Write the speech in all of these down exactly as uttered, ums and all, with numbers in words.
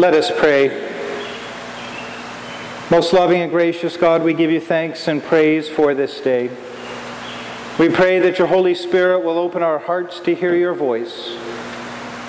Let us pray. Most loving and gracious God, we give you thanks and praise for this day. We pray that your Holy Spirit will open our hearts to hear your voice.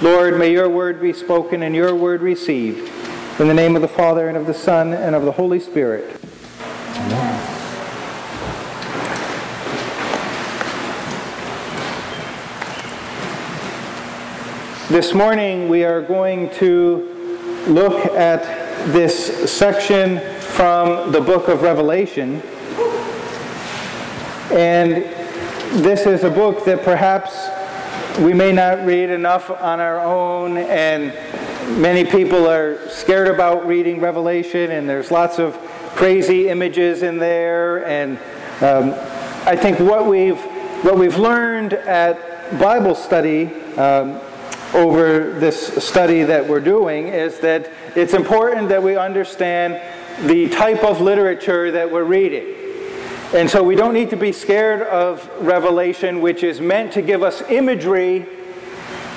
Lord, may your word be spoken and your word received. In the name of the Father, and of the Son, and of the Holy Spirit. Amen. This morning we are going to look at this section from the book of Revelation. And this is a book that perhaps we may not read enough on our own, and many people are scared about reading Revelation, and there's lots of crazy images in there. And um, I think what we've what we've learned at Bible study um, over this study that we're doing is that it's important that we understand the type of literature that we're reading. And so we don't need to be scared of Revelation, which is meant to give us imagery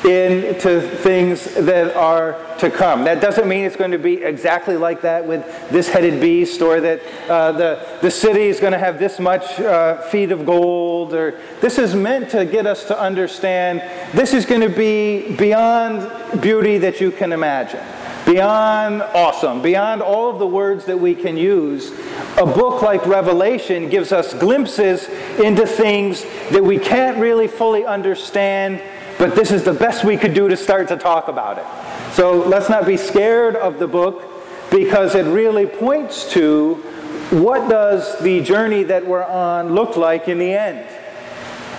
into things that are to come. That doesn't mean it's going to be exactly like that with this headed beast, or that uh, the, the city is going to have this much uh, feet of gold. Or this is meant to get us to understand this is going to be beyond beauty that you can imagine. Beyond awesome, beyond all of the words that we can use. A book like Revelation gives us glimpses into things that we can't really fully understand, but this is the best we could do to start to talk about it. So let's not be scared of the book, because it really points to what does the journey that we're on look like in the end.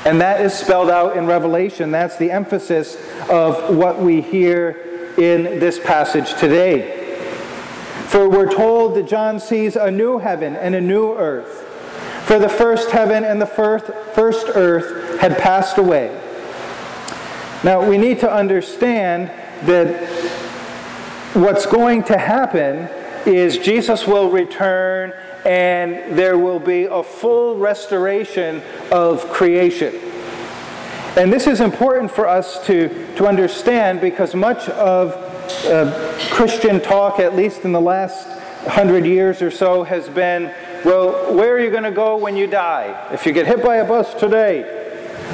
And that is spelled out in Revelation. That's the emphasis of what we hear in this passage today. For we're told that John sees a new heaven and a new earth. For the first heaven and the first, first earth had passed away. Now we need to understand that what's going to happen is Jesus will return, and there will be a full restoration of creation. And this is important for us to, to understand, because much of uh, Christian talk, at least in the last hundred years or so, has been, well, where are you going to go when you die? If you get hit by a bus today,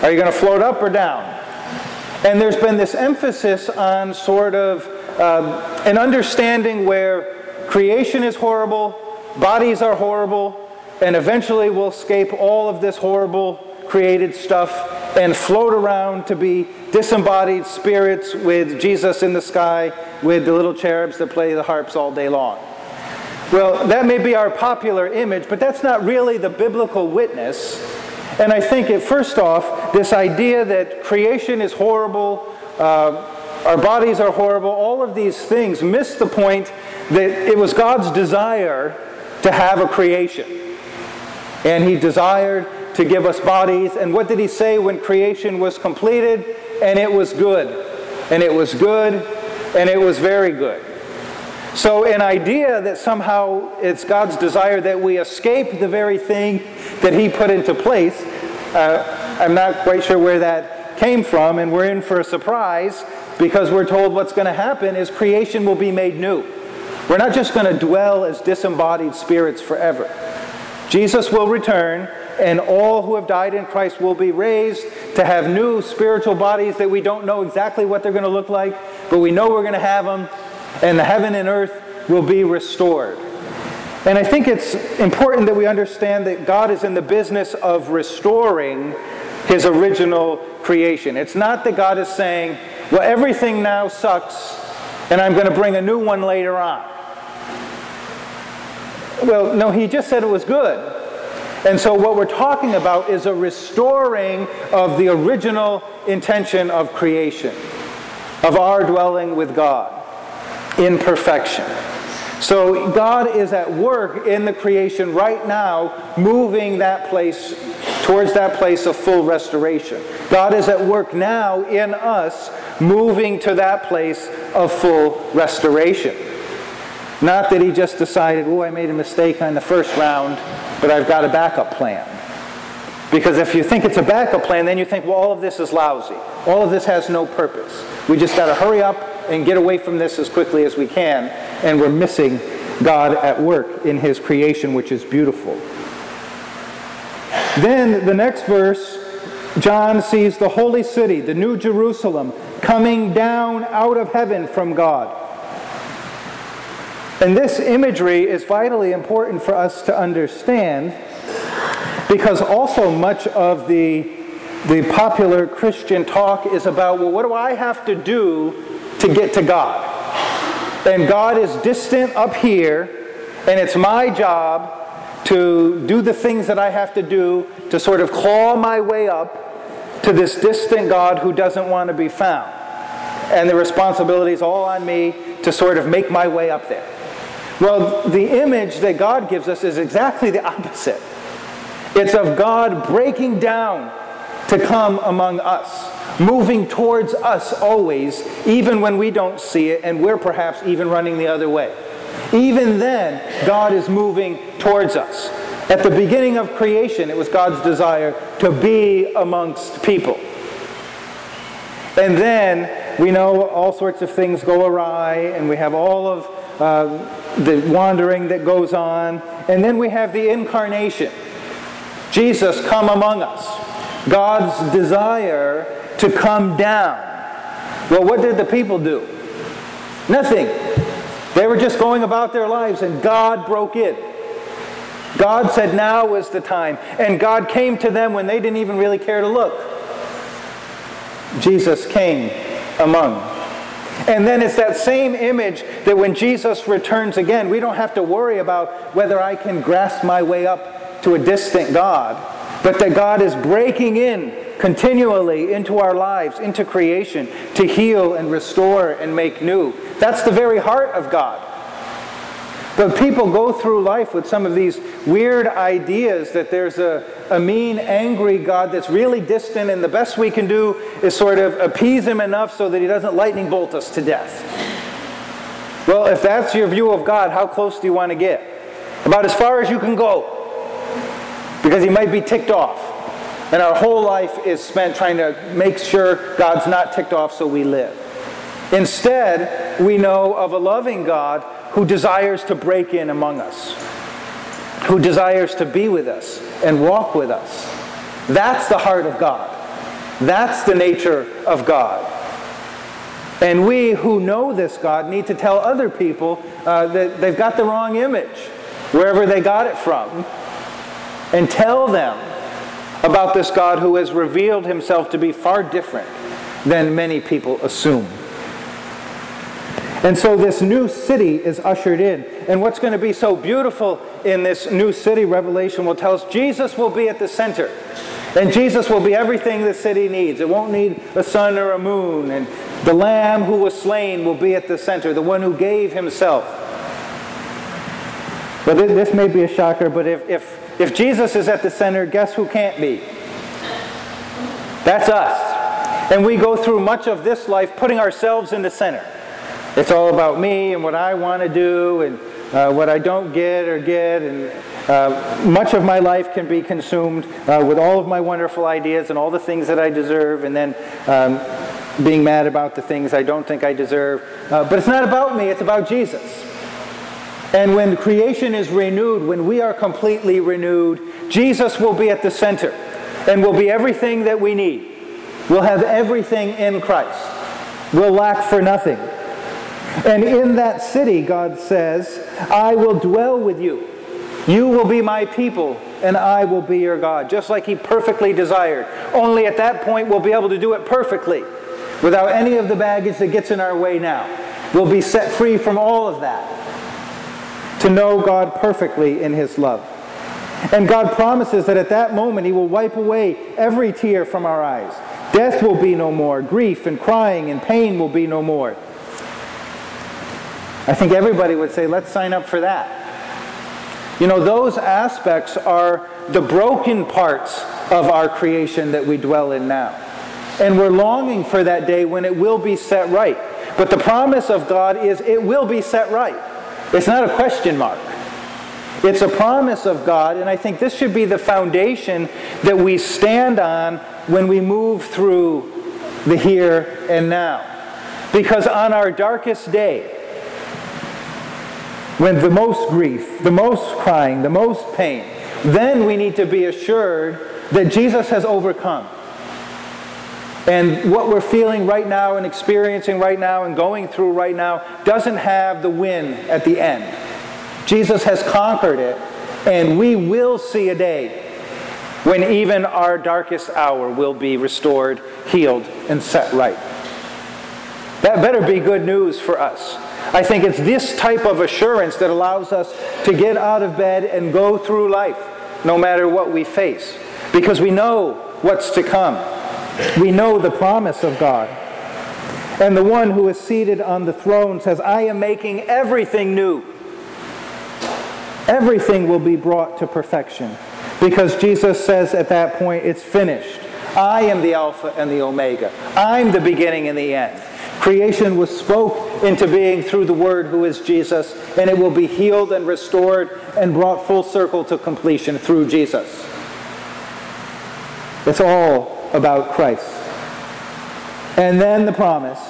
are you going to float up or down? And there's been this emphasis on sort of um, an understanding where creation is horrible, bodies are horrible, and eventually we'll escape all of this horrible created stuff and float around to be disembodied spirits with Jesus in the sky, with the little cherubs that play the harps all day long. Well, that may be our popular image, but that's not really the biblical witness. And I think, it, first off, this idea that creation is horrible, uh, our bodies are horrible, all of these things miss the point that it was God's desire to have a creation. And he desired to give us bodies. And what did he say when creation was completed? And it was good. And it was good. And it was very good. So an idea that somehow it's God's desire that we escape the very thing that he put into place, uh, I'm not quite sure where that came from, and we're in for a surprise, because we're told what's going to happen is creation will be made new. We're not just going to dwell as disembodied spirits forever. Jesus will return, and all who have died in Christ will be raised to have new spiritual bodies that we don't know exactly what they're going to look like, but we know we're going to have them, and the heaven and earth will be restored. And I think it's important that we understand that God is in the business of restoring his original creation. It's not that God is saying, well, everything now sucks, and I'm going to bring a new one later on. Well, no, he just said it was good. And so what we're talking about is a restoring of the original intention of creation, of our dwelling with God in perfection. So God is at work in the creation right now, moving that place towards that place of full restoration. God is at work now in us, moving to that place of full restoration. Not that he just decided, oh, I made a mistake on the first round, but I've got a backup plan. Because if you think it's a backup plan, then you think, well, all of this is lousy. All of this has no purpose. We just got to hurry up and get away from this as quickly as we can, and we're missing God at work in His creation, which is beautiful. Then the next verse, John sees the holy city, the New Jerusalem, coming down out of heaven from God. And this imagery is vitally important for us to understand, because also much of the the popular Christian talk is about, well, what do I have to do to get to God? And God is distant up here, and it's my job to do the things that I have to do to sort of claw my way up to this distant God who doesn't want to be found. And the responsibility is all on me to sort of make my way up there. Well, the image that God gives us is exactly the opposite. It's of God breaking down to come among us, moving towards us always, even when we don't see it and we're perhaps even running the other way. Even then, God is moving towards us. At the beginning of creation, it was God's desire to be amongst people. And then we know all sorts of things go awry, and we have all of uh, the wandering that goes on. And then we have the incarnation. Jesus come among us. God's desire to come down. Well, what did the people do? Nothing. They were just going about their lives, and God broke in. God said now is the time. And God came to them when they didn't even really care to look. Jesus came among. And then it's that same image that when Jesus returns again, we don't have to worry about whether I can grasp my way up to a distant God, but that God is breaking in continually into our lives, into creation, to heal and restore and make new. That's the very heart of God. But people go through life with some of these weird ideas that there's a, a mean, angry God that's really distant, and the best we can do is sort of appease Him enough so that He doesn't lightning bolt us to death. Well, if that's your view of God, how close do you want to get? About as far as you can go. Because He might be ticked off. And our whole life is spent trying to make sure God's not ticked off so we live. Instead, we know of a loving God who desires to break in among us, who desires to be with us and walk with us. That's the heart of God. That's the nature of God. And we who know this God need to tell other people uh, that they've got the wrong image, wherever they got it from, and tell them about this God who has revealed Himself to be far different than many people assume. And so this new city is ushered in. And what's going to be so beautiful in this new city, Revelation will tell us, Jesus will be at the center. And Jesus will be everything the city needs. It won't need a sun or a moon. And the Lamb who was slain will be at the center, the one who gave Himself. But this may be a shocker, but if, if If Jesus is at the center, guess who can't be? That's us. And we go through much of this life putting ourselves in the center. It's all about me and what I want to do and uh, what I don't get or get. And uh, much of my life can be consumed uh, with all of my wonderful ideas and all the things that I deserve, and then um, being mad about the things I don't think I deserve. Uh, but it's not about me, it's about Jesus. And when creation is renewed, when we are completely renewed, Jesus will be at the center and will be everything that we need. We'll have everything in Christ. We'll lack for nothing. And in that city, God says, I will dwell with you. You will be my people, and I will be your God, just like He perfectly desired. Only at that point we'll be able to do it perfectly, without any of the baggage that gets in our way now. We'll be set free from all of that, to know God perfectly in His love. And God promises that at that moment He will wipe away every tear from our eyes. Death will be no more. Grief and crying and pain will be no more. I think everybody would say, let's sign up for that. You know, those aspects are the broken parts of our creation that we dwell in now. And we're longing for that day when it will be set right. But the promise of God is it will be set right. It's not a question mark. It's a promise of God, and I think this should be the foundation that we stand on when we move through the here and now. Because on our darkest day, when the most grief, the most crying, the most pain, then we need to be assured that Jesus has overcome. And what we're feeling right now and experiencing right now and going through right now doesn't have the win at the end. Jesus has conquered it, and we will see a day when even our darkest hour will be restored, healed, and set right. That better be good news for us. I think it's this type of assurance that allows us to get out of bed and go through life, no matter what we face, because we know what's to come. We know the promise of God. And the one who is seated on the throne says, I am making everything new. Everything will be brought to perfection, because Jesus says at that point, it's finished. I am the Alpha and the Omega. I'm the beginning and the end. Creation was spoke into being through the Word, who is Jesus, and it will be healed and restored and brought full circle to completion through Jesus. It's all about Christ. And then the promise,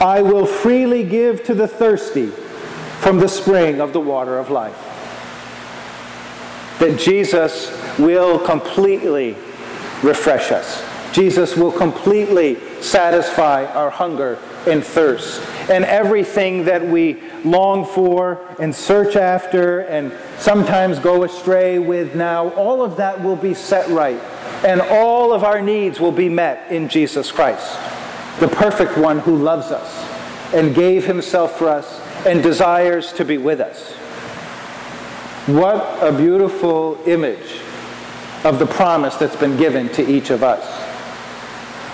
I will freely give to the thirsty from the spring of the water of life. That Jesus will completely refresh us. Jesus will completely satisfy our hunger and thirst. And everything that we long for and search after and sometimes go astray with now, all of that will be set right. And all of our needs will be met in Jesus Christ, the perfect one who loves us and gave himself for us and desires to be with us. What a beautiful image of the promise that's been given to each of us.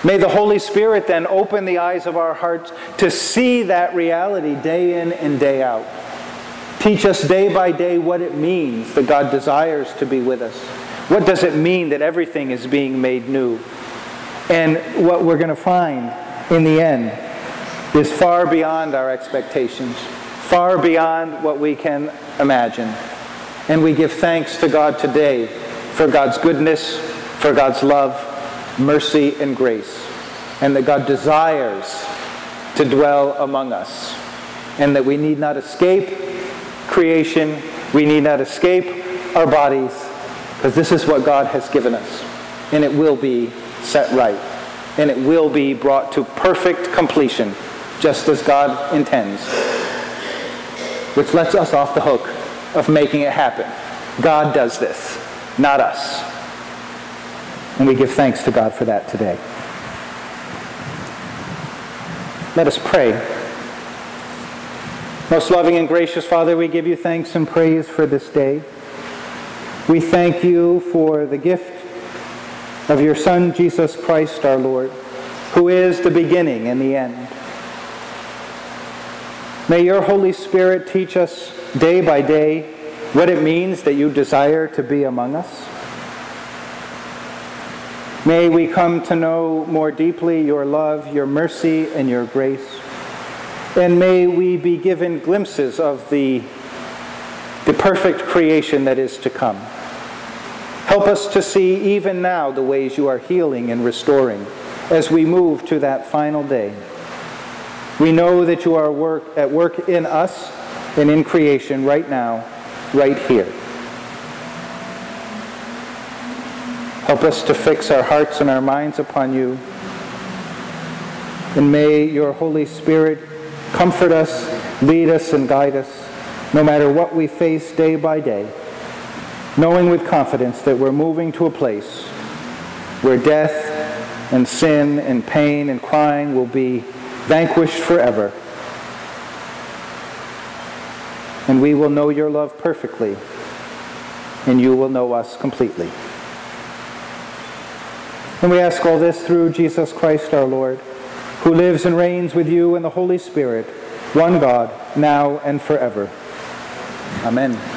May the Holy Spirit then open the eyes of our hearts to see that reality day in and day out. Teach us day by day what it means that God desires to be with us. What does it mean that everything is being made new? And what we're going to find in the end is far beyond our expectations, far beyond what we can imagine. And we give thanks to God today for God's goodness, for God's love, mercy, and grace, and that God desires to dwell among us, and that we need not escape creation, we need not escape our bodies, because this is what God has given us, and it will be set right, and it will be brought to perfect completion, just as God intends, which lets us off the hook of making it happen. God does this, not us. And we give thanks to God for that today. Let us pray. Most loving and gracious Father, we give you thanks and praise for this day. We thank you for the gift of your Son, Jesus Christ, our Lord, who is the beginning and the end. May your Holy Spirit teach us day by day what it means that you desire to be among us. May we come to know more deeply your love, your mercy, and your grace. And may we be given glimpses of the, the perfect creation that is to come. Help us to see even now the ways you are healing and restoring as we move to that final day. We know that you are work, at work in us and in creation right now, right here. Help us to fix our hearts and our minds upon you. And may your Holy Spirit comfort us, lead us, and guide us, no matter what we face day by day, knowing with confidence that we're moving to a place where death and sin and pain and crying will be vanquished forever. And we will know your love perfectly, and you will know us completely. And we ask all this through Jesus Christ our Lord, who lives and reigns with you in the Holy Spirit, one God, now and forever. Amen.